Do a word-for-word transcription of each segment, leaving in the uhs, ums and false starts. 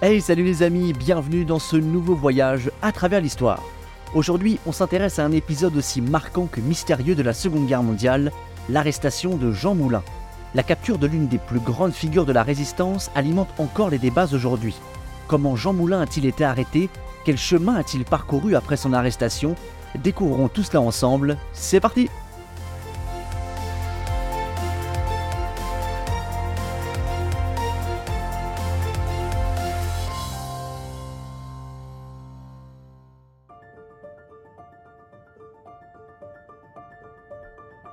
Hey, salut les amis, bienvenue dans ce nouveau voyage à travers l'histoire. Aujourd'hui, on s'intéresse à un épisode aussi marquant que mystérieux de la Seconde Guerre mondiale, l'arrestation de Jean Moulin. La capture de l'une des plus grandes figures de la Résistance alimente encore les débats aujourd'hui. Comment Jean Moulin a-t-il été arrêté? Quel chemin a-t-il parcouru après son arrestation? Découvrons tout cela ensemble, c'est parti!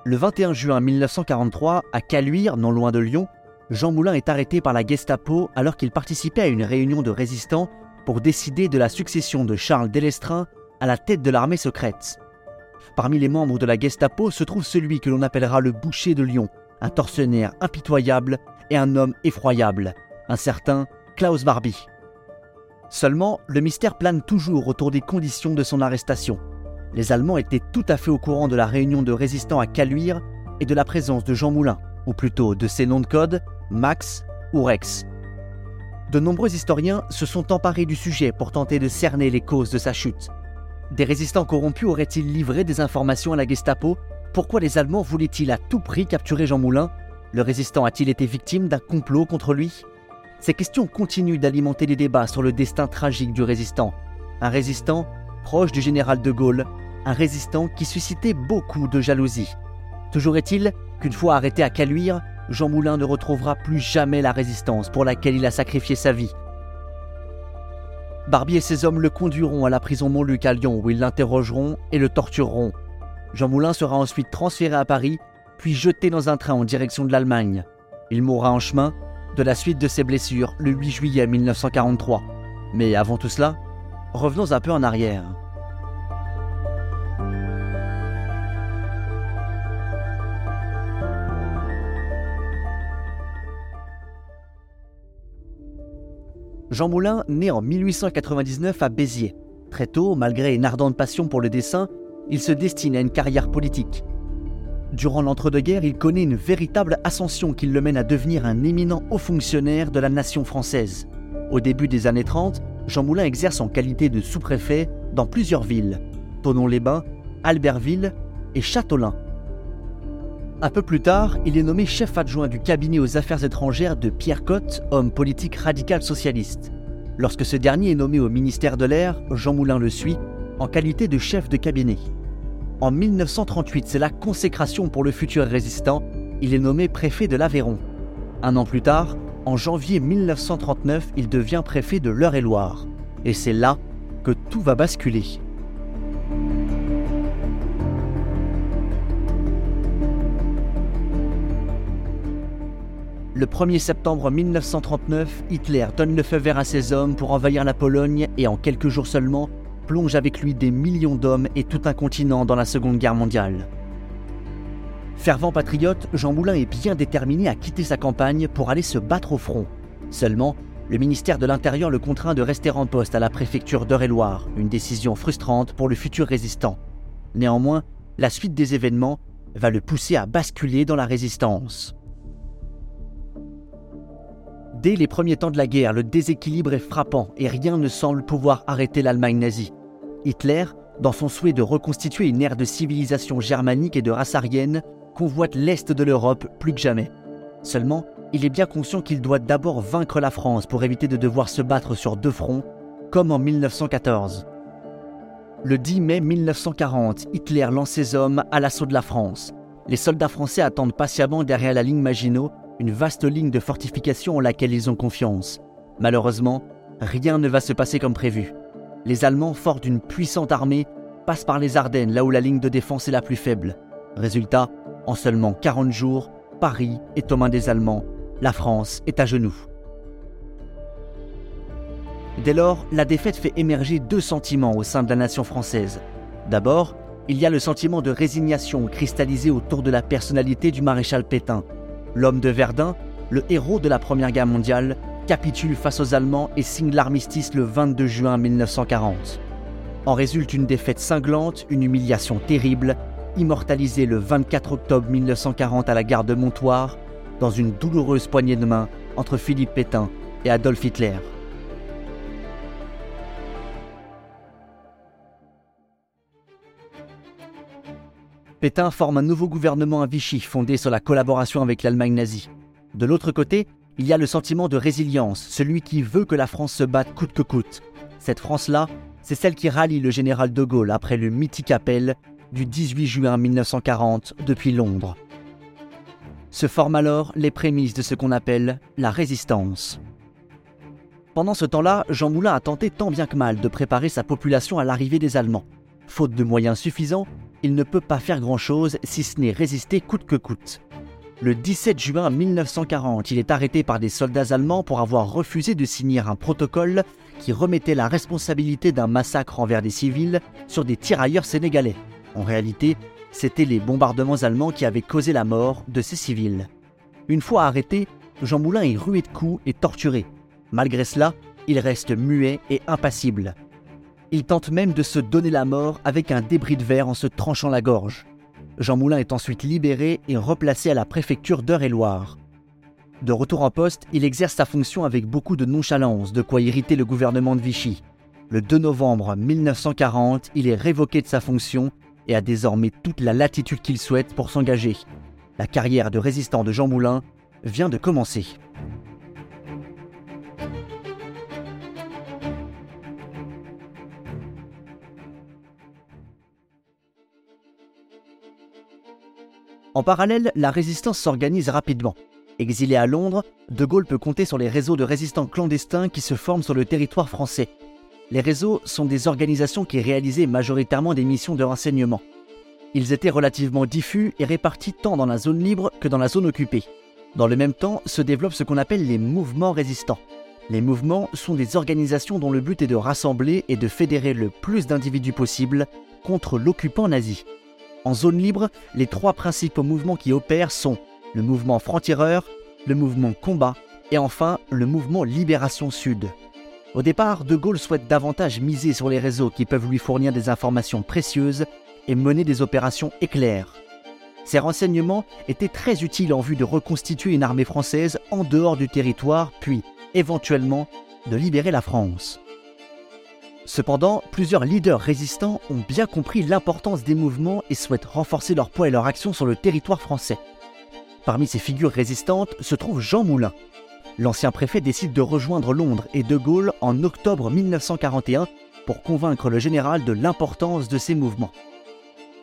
Le vingt et un juin mille neuf cent quarante-trois, à Caluire, non loin de Lyon, Jean Moulin est arrêté par la Gestapo alors qu'il participait à une réunion de résistants pour décider de la succession de Charles Delestraint à la tête de l'armée secrète. Parmi les membres de la Gestapo se trouve celui que l'on appellera le boucher de Lyon, un tortionnaire impitoyable et un homme effroyable, un certain Klaus Barbie. Seulement, le mystère plane toujours autour des conditions de son arrestation. Les Allemands étaient tout à fait au courant de la réunion de résistants à Caluire et de la présence de Jean Moulin, ou plutôt de ses noms de code, Max ou Rex. De nombreux historiens se sont emparés du sujet pour tenter de cerner les causes de sa chute. Des résistants corrompus auraient-ils livré des informations à la Gestapo? Pourquoi les Allemands voulaient-ils à tout prix capturer Jean Moulin? Le résistant a-t-il été victime d'un complot contre lui? Ces questions continuent d'alimenter les débats sur le destin tragique du résistant. Un résistant proche du général de Gaulle, un résistant qui suscitait beaucoup de jalousie. Toujours est-il qu'une fois arrêté à Caluire, Jean Moulin ne retrouvera plus jamais la résistance pour laquelle il a sacrifié sa vie. Barbie et ses hommes le conduiront à la prison Montluc à Lyon où ils l'interrogeront et le tortureront. Jean Moulin sera ensuite transféré à Paris, puis jeté dans un train en direction de l'Allemagne. Il mourra en chemin de la suite de ses blessures le huit juillet mille neuf cent quarante-trois. Mais avant tout cela, revenons un peu en arrière. Jean Moulin naît en mille huit cent quatre-vingt-dix-neuf à Béziers. Très tôt, malgré une ardente passion pour le dessin, il se destine à une carrière politique. Durant l'entre-deux-guerres, il connaît une véritable ascension qui le mène à devenir un éminent haut fonctionnaire de la nation française. Au début des années trente, Jean Moulin exerce en qualité de sous-préfet dans plusieurs villes, Thonon-les-Bains, Albertville et Châteaulin. Un peu plus tard, il est nommé chef adjoint du cabinet aux affaires étrangères de Pierre Cotte, homme politique radical socialiste. Lorsque ce dernier est nommé au ministère de l'Air, Jean Moulin le suit en qualité de chef de cabinet. En mille neuf cent trente-huit, c'est la consécration pour le futur résistant, il est nommé préfet de l'Aveyron. Un an plus tard, en janvier mille neuf cent trente-neuf, il devient préfet de l'Eure-et-Loir. Et c'est là que tout va basculer. Le premier septembre mille neuf cent trente-neuf, Hitler donne le feu vert à ses hommes pour envahir la Pologne et en quelques jours seulement, plonge avec lui des millions d'hommes et tout un continent dans la Seconde Guerre mondiale. Fervent patriote, Jean Moulin est bien déterminé à quitter sa campagne pour aller se battre au front. Seulement, le ministère de l'Intérieur le contraint de rester en poste à la préfecture d'Eure-et-Loir, une décision frustrante pour le futur résistant. Néanmoins, la suite des événements va le pousser à basculer dans la résistance. Dès les premiers temps de la guerre, le déséquilibre est frappant et rien ne semble pouvoir arrêter l'Allemagne nazie. Hitler, dans son souhait de reconstituer une ère de civilisation germanique et de race aryenne, convoite l'Est de l'Europe plus que jamais. Seulement, il est bien conscient qu'il doit d'abord vaincre la France pour éviter de devoir se battre sur deux fronts, comme en mille neuf cent quatorze. Le dix mai mille neuf cent quarante, Hitler lance ses hommes à l'assaut de la France. Les soldats français attendent patiemment derrière la ligne Maginot, une vaste ligne de fortification en laquelle ils ont confiance. Malheureusement, rien ne va se passer comme prévu. Les Allemands, forts d'une puissante armée, passent par les Ardennes, là où la ligne de défense est la plus faible. Résultat, en seulement quarante jours, Paris est aux mains des Allemands. La France est à genoux. Dès lors, la défaite fait émerger deux sentiments au sein de la nation française. D'abord, il y a le sentiment de résignation cristallisé autour de la personnalité du maréchal Pétain. L'homme de Verdun, le héros de la Première Guerre mondiale, capitule face aux Allemands et signe l'armistice le vingt-deux juin mille neuf cent quarante. En résulte une défaite cinglante, une humiliation terrible, immortalisée le vingt-quatre octobre mille neuf cent quarante à la gare de Montoire, dans une douloureuse poignée de main entre Philippe Pétain et Adolf Hitler. Pétain forme un nouveau gouvernement à Vichy, fondé sur la collaboration avec l'Allemagne nazie. De l'autre côté, il y a le sentiment de résilience, celui qui veut que la France se batte coûte que coûte. Cette France-là, c'est celle qui rallie le général de Gaulle après le mythique appel du dix-huit juin mille neuf cent quarante depuis Londres. Se forment alors les prémices de ce qu'on appelle la résistance. Pendant ce temps-là, Jean Moulin a tenté tant bien que mal de préparer sa population à l'arrivée des Allemands. Faute de moyens suffisants, il ne peut pas faire grand-chose si ce n'est résister coûte que coûte. Le dix-sept juin mille neuf cent quarante, il est arrêté par des soldats allemands pour avoir refusé de signer un protocole qui remettait la responsabilité d'un massacre envers des civils sur des tirailleurs sénégalais. En réalité, c'était les bombardements allemands qui avaient causé la mort de ces civils. Une fois arrêté, Jean Moulin est rué de coups et torturé. Malgré cela, il reste muet et impassible. Il tente même de se donner la mort avec un débris de verre en se tranchant la gorge. Jean Moulin est ensuite libéré et replacé à la préfecture d'Eure-et-Loir. De retour en poste, il exerce sa fonction avec beaucoup de nonchalance, de quoi irriter le gouvernement de Vichy. Le deux novembre mille neuf cent quarante, il est révoqué de sa fonction et a désormais toute la latitude qu'il souhaite pour s'engager. La carrière de résistant de Jean Moulin vient de commencer. En parallèle, la résistance s'organise rapidement. Exilé à Londres, De Gaulle peut compter sur les réseaux de résistants clandestins qui se forment sur le territoire français. Les réseaux sont des organisations qui réalisaient majoritairement des missions de renseignement. Ils étaient relativement diffus et répartis tant dans la zone libre que dans la zone occupée. Dans le même temps, se développent ce qu'on appelle les mouvements résistants. Les mouvements sont des organisations dont le but est de rassembler et de fédérer le plus d'individus possible contre l'occupant nazi. En zone libre, les trois principaux mouvements qui opèrent sont le mouvement Franc-Tireur, le mouvement Combat et enfin le mouvement Libération Sud. Au départ, De Gaulle souhaite davantage miser sur les réseaux qui peuvent lui fournir des informations précieuses et mener des opérations éclairs. Ces renseignements étaient très utiles en vue de reconstituer une armée française en dehors du territoire, puis, éventuellement, de libérer la France. Cependant, plusieurs leaders résistants ont bien compris l'importance des mouvements et souhaitent renforcer leur poids et leur action sur le territoire français. Parmi ces figures résistantes se trouve Jean Moulin. L'ancien préfet décide de rejoindre Londres et De Gaulle en octobre mille neuf cent quarante et un pour convaincre le général de l'importance de ces mouvements.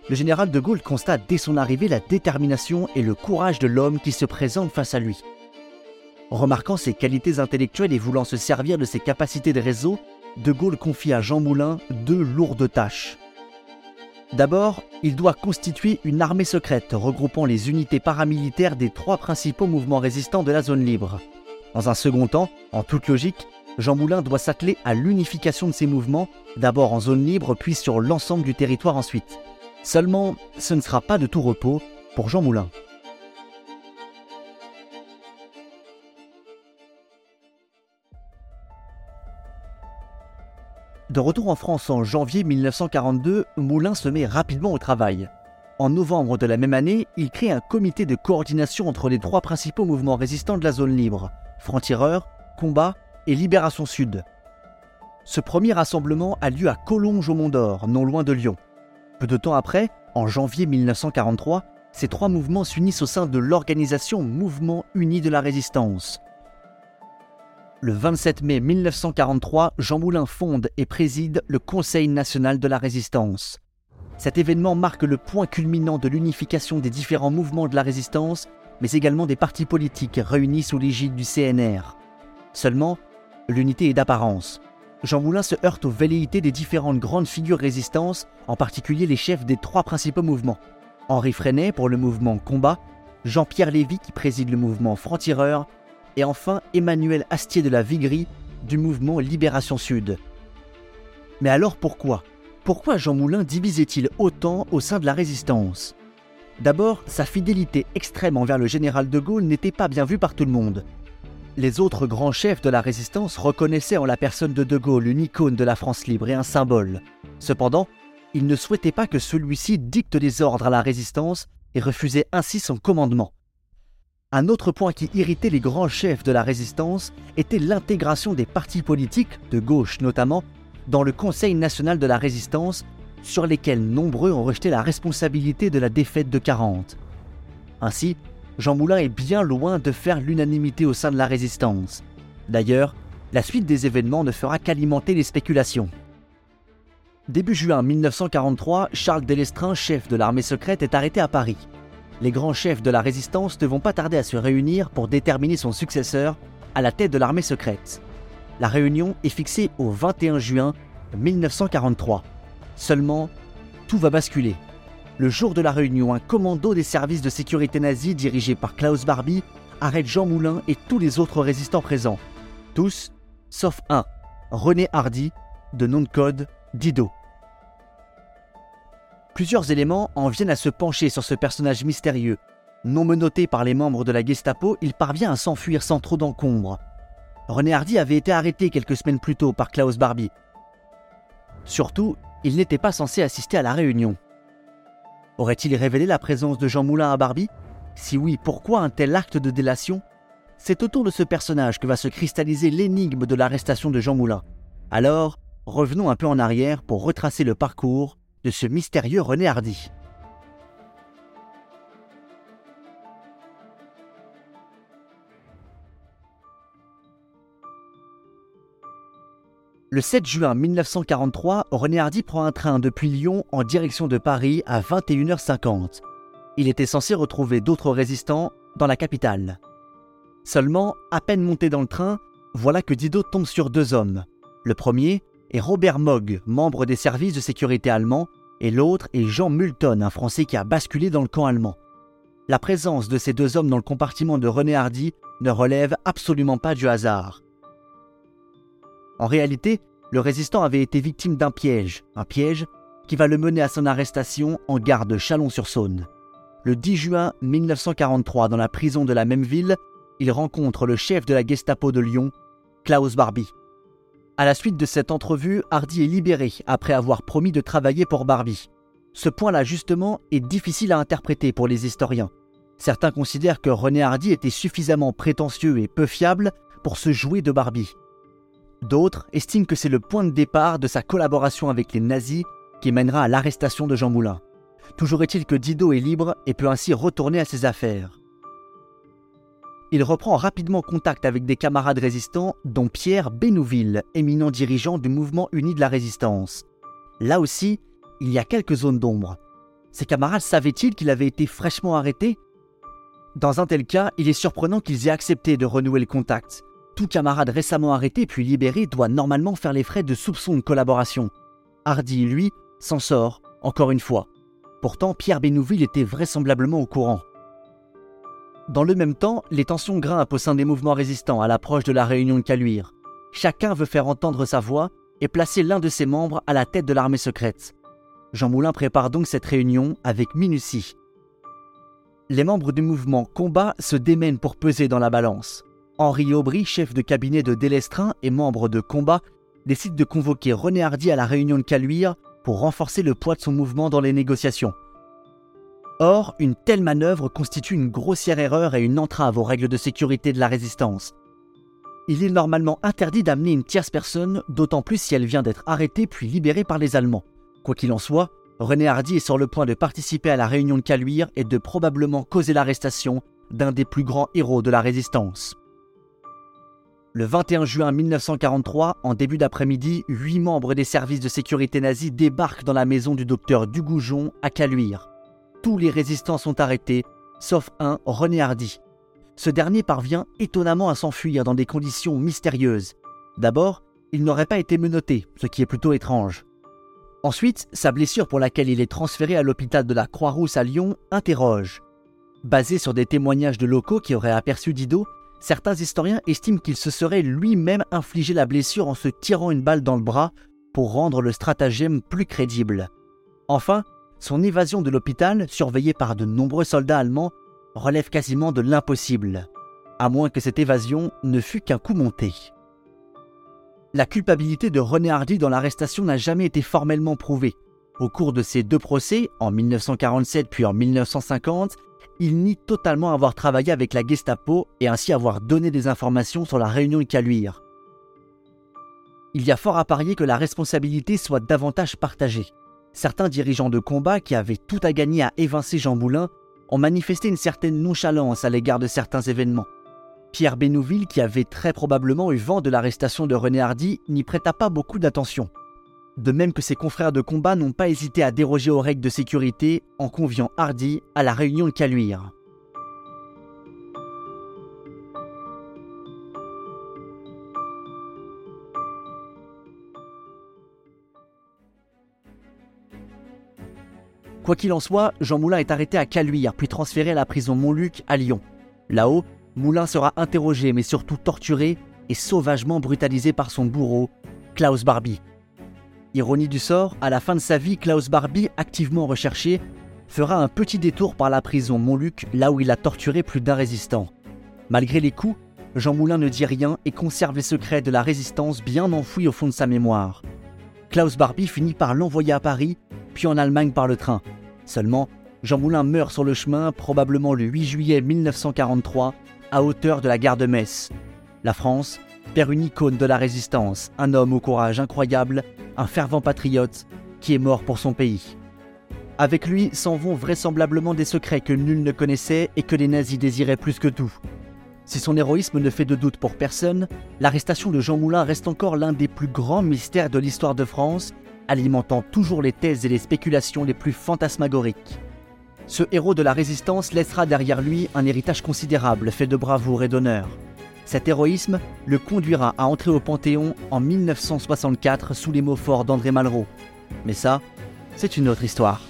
Le général De Gaulle constate dès son arrivée la détermination et le courage de l'homme qui se présente face à lui. Remarquant ses qualités intellectuelles et voulant se servir de ses capacités de réseau, De Gaulle confie à Jean Moulin deux lourdes tâches. D'abord, il doit constituer une armée secrète regroupant les unités paramilitaires des trois principaux mouvements résistants de la zone libre. Dans un second temps, en toute logique, Jean Moulin doit s'atteler à l'unification de ces mouvements, d'abord en zone libre puis sur l'ensemble du territoire ensuite. Seulement, ce ne sera pas de tout repos pour Jean Moulin. De retour en France en janvier mille neuf cent quarante-deux, Moulin se met rapidement au travail. En novembre de la même année, il crée un comité de coordination entre les trois principaux mouvements résistants de la zone libre, Franc-Tireur, Combat et Libération Sud. Ce premier rassemblement a lieu à Collonges-au-Mont-d'Or, non loin de Lyon. Peu de temps après, en janvier mille neuf cent quarante-trois, ces trois mouvements s'unissent au sein de l'organisation Mouvements Unis de la Résistance. Le vingt-sept mai mille neuf cent quarante-trois, Jean Moulin fonde et préside le Conseil national de la Résistance. Cet événement marque le point culminant de l'unification des différents mouvements de la Résistance, mais également des partis politiques réunis sous l'égide du C N R. Seulement, l'unité est d'apparence. Jean Moulin se heurte aux velléités des différentes grandes figures résistance, en particulier les chefs des trois principaux mouvements. Henri Frenay pour le mouvement Combat, Jean-Pierre Lévy qui préside le mouvement Franc-Tireur, et enfin Emmanuel Astier de la Vigrie du mouvement Libération Sud. Mais alors pourquoi ? Pourquoi Jean Moulin divisait-il autant au sein de la Résistance ? D'abord, sa fidélité extrême envers le général de Gaulle n'était pas bien vue par tout le monde. Les autres grands chefs de la Résistance reconnaissaient en la personne de De Gaulle une icône de la France libre et un symbole. Cependant, ils ne souhaitaient pas que celui-ci dicte des ordres à la Résistance et refusaient ainsi son commandement. Un autre point qui irritait les grands chefs de la Résistance était l'intégration des partis politiques, de gauche notamment, dans le Conseil national de la Résistance, sur lesquels nombreux ont rejeté la responsabilité de la défaite de quarante. Ainsi, Jean Moulin est bien loin de faire l'unanimité au sein de la Résistance. D'ailleurs, la suite des événements ne fera qu'alimenter les spéculations. Début juin mille neuf cent quarante-trois, Charles Delestraint, chef de l'armée secrète, est arrêté à Paris. Les grands chefs de la Résistance ne vont pas tarder à se réunir pour déterminer son successeur à la tête de l'armée secrète. La réunion est fixée au vingt et un juin mille neuf cent quarante-trois. Seulement, tout va basculer. Le jour de la réunion, un commando des services de sécurité nazis dirigé par Klaus Barbie arrête Jean Moulin et tous les autres résistants présents. Tous, sauf un, René Hardy, de nom de code Dido. Plusieurs éléments en viennent à se pencher sur ce personnage mystérieux. Non menotté par les membres de la Gestapo, il parvient à s'enfuir sans trop d'encombre. René Hardy avait été arrêté quelques semaines plus tôt par Klaus Barbie. Surtout, il n'était pas censé assister à la réunion. Aurait-il révélé la présence de Jean Moulin à Barbie ? Si oui, pourquoi un tel acte de délation ? C'est autour de ce personnage que va se cristalliser l'énigme de l'arrestation de Jean Moulin. Alors, revenons un peu en arrière pour retracer le parcours de ce mystérieux René Hardy. Le sept juin mille neuf cent quarante-trois, René Hardy prend un train depuis Lyon en direction de Paris à vingt et une heures cinquante. Il était censé retrouver d'autres résistants dans la capitale. Seulement, à peine monté dans le train, voilà que Dido tombe sur deux hommes. Le premier est Robert Moog, membre des services de sécurité allemands, et l'autre est Jean Multon, un Français qui a basculé dans le camp allemand. La présence de ces deux hommes dans le compartiment de René Hardy ne relève absolument pas du hasard. En réalité, le résistant avait été victime d'un piège, un piège qui va le mener à son arrestation en gare de Chalon-sur-Saône. Le dix juin mille neuf cent quarante-trois, dans la prison de la même ville, il rencontre le chef de la Gestapo de Lyon, Klaus Barbie. À la suite de cette entrevue, Hardy est libéré après avoir promis de travailler pour Barbie. Ce point-là, justement, est difficile à interpréter pour les historiens. Certains considèrent que René Hardy était suffisamment prétentieux et peu fiable pour se jouer de Barbie. D'autres estiment que c'est le point de départ de sa collaboration avec les nazis qui mènera à l'arrestation de Jean Moulin. Toujours est-il que Dido est libre et peut ainsi retourner à ses affaires. Il reprend rapidement contact avec des camarades résistants, dont Pierre Bénouville, éminent dirigeant du Mouvement Unis de la Résistance. Là aussi, il y a quelques zones d'ombre. Ses camarades savaient-ils qu'il avait été fraîchement arrêté ? Dans un tel cas, il est surprenant qu'ils aient accepté de renouer le contact. Tout camarade récemment arrêté puis libéré doit normalement faire les frais de soupçons de collaboration. Hardy, lui, s'en sort, encore une fois. Pourtant, Pierre Bénouville était vraisemblablement au courant. Dans le même temps, les tensions grimpent au sein des mouvements résistants à l'approche de la réunion de Caluire. Chacun veut faire entendre sa voix et placer l'un de ses membres à la tête de l'armée secrète. Jean Moulin prépare donc cette réunion avec minutie. Les membres du mouvement Combat se démènent pour peser dans la balance. Henri Aubry, chef de cabinet de Delestraint et membre de Combat, décide de convoquer René Hardy à la réunion de Caluire pour renforcer le poids de son mouvement dans les négociations. Or, une telle manœuvre constitue une grossière erreur et une entrave aux règles de sécurité de la Résistance. Il est normalement interdit d'amener une tierce personne, d'autant plus si elle vient d'être arrêtée puis libérée par les Allemands. Quoi qu'il en soit, René Hardy est sur le point de participer à la réunion de Caluire et de probablement causer l'arrestation d'un des plus grands héros de la Résistance. Le vingt et un juin mille neuf cent quarante-trois, en début d'après-midi, huit membres des services de sécurité nazis débarquent dans la maison du docteur Dugoujon à Caluire. Tous les résistants sont arrêtés, sauf un, René Hardy. Ce dernier parvient étonnamment à s'enfuir dans des conditions mystérieuses. D'abord, il n'aurait pas été menotté, ce qui est plutôt étrange. Ensuite, sa blessure pour laquelle il est transféré à l'hôpital de la Croix-Rousse à Lyon interroge. Basé sur des témoignages de locaux qui auraient aperçu Dido, certains historiens estiment qu'il se serait lui-même infligé la blessure en se tirant une balle dans le bras pour rendre le stratagème plus crédible. Enfin, son évasion de l'hôpital, surveillée par de nombreux soldats allemands, relève quasiment de l'impossible, à moins que cette évasion ne fût qu'un coup monté. La culpabilité de René Hardy dans l'arrestation n'a jamais été formellement prouvée. Au cours de ses deux procès, en mille neuf cent quarante-sept puis en mille neuf cent cinquante, il nie totalement avoir travaillé avec la Gestapo et ainsi avoir donné des informations sur la réunion de Caluire. Il y a fort à parier que la responsabilité soit davantage partagée. Certains dirigeants de Combat, qui avaient tout à gagner à évincer Jean Moulin, ont manifesté une certaine nonchalance à l'égard de certains événements. Pierre Bénouville, qui avait très probablement eu vent de l'arrestation de René Hardy, n'y prêta pas beaucoup d'attention. De même que ses confrères de Combat n'ont pas hésité à déroger aux règles de sécurité en conviant Hardy à la réunion de Caluire. Quoi qu'il en soit, Jean Moulin est arrêté à Caluire, puis transféré à la prison Montluc à Lyon. Là-haut, Moulin sera interrogé, mais surtout torturé et sauvagement brutalisé par son bourreau, Klaus Barbie. Ironie du sort, à la fin de sa vie, Klaus Barbie, activement recherché, fera un petit détour par la prison Montluc, là où il a torturé plus d'un résistant. Malgré les coups, Jean Moulin ne dit rien et conserve les secrets de la résistance bien enfouis au fond de sa mémoire. Klaus Barbie finit par l'envoyer à Paris, puis en Allemagne par le train. Seulement, Jean Moulin meurt sur le chemin, probablement le huit juillet mille neuf cent quarante-trois, à hauteur de la gare de Metz. La France perd une icône de la résistance, un homme au courage incroyable, un fervent patriote qui est mort pour son pays. Avec lui s'en vont vraisemblablement des secrets que nul ne connaissait et que les nazis désiraient plus que tout. Si son héroïsme ne fait de doute pour personne, l'arrestation de Jean Moulin reste encore l'un des plus grands mystères de l'histoire de France, alimentant toujours les thèses et les spéculations les plus fantasmagoriques. Ce héros de la résistance laissera derrière lui un héritage considérable, fait de bravoure et d'honneur. Cet héroïsme le conduira à entrer au Panthéon en mille neuf cent soixante-quatre sous les mots forts d'André Malraux. Mais ça, c'est une autre histoire.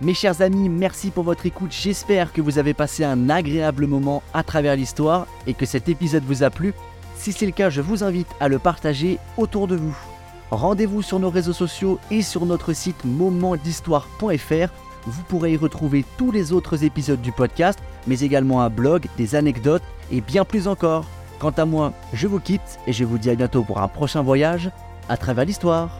Mes chers amis, merci pour votre écoute, j'espère que vous avez passé un agréable moment à travers l'histoire et que cet épisode vous a plu. Si c'est le cas, je vous invite à le partager autour de vous. Rendez-vous sur nos réseaux sociaux et sur notre site moment d'histoire point f r. Vous pourrez y retrouver tous les autres épisodes du podcast, mais également un blog, des anecdotes et bien plus encore. Quant à moi, je vous quitte et je vous dis à bientôt pour un prochain voyage à travers l'histoire.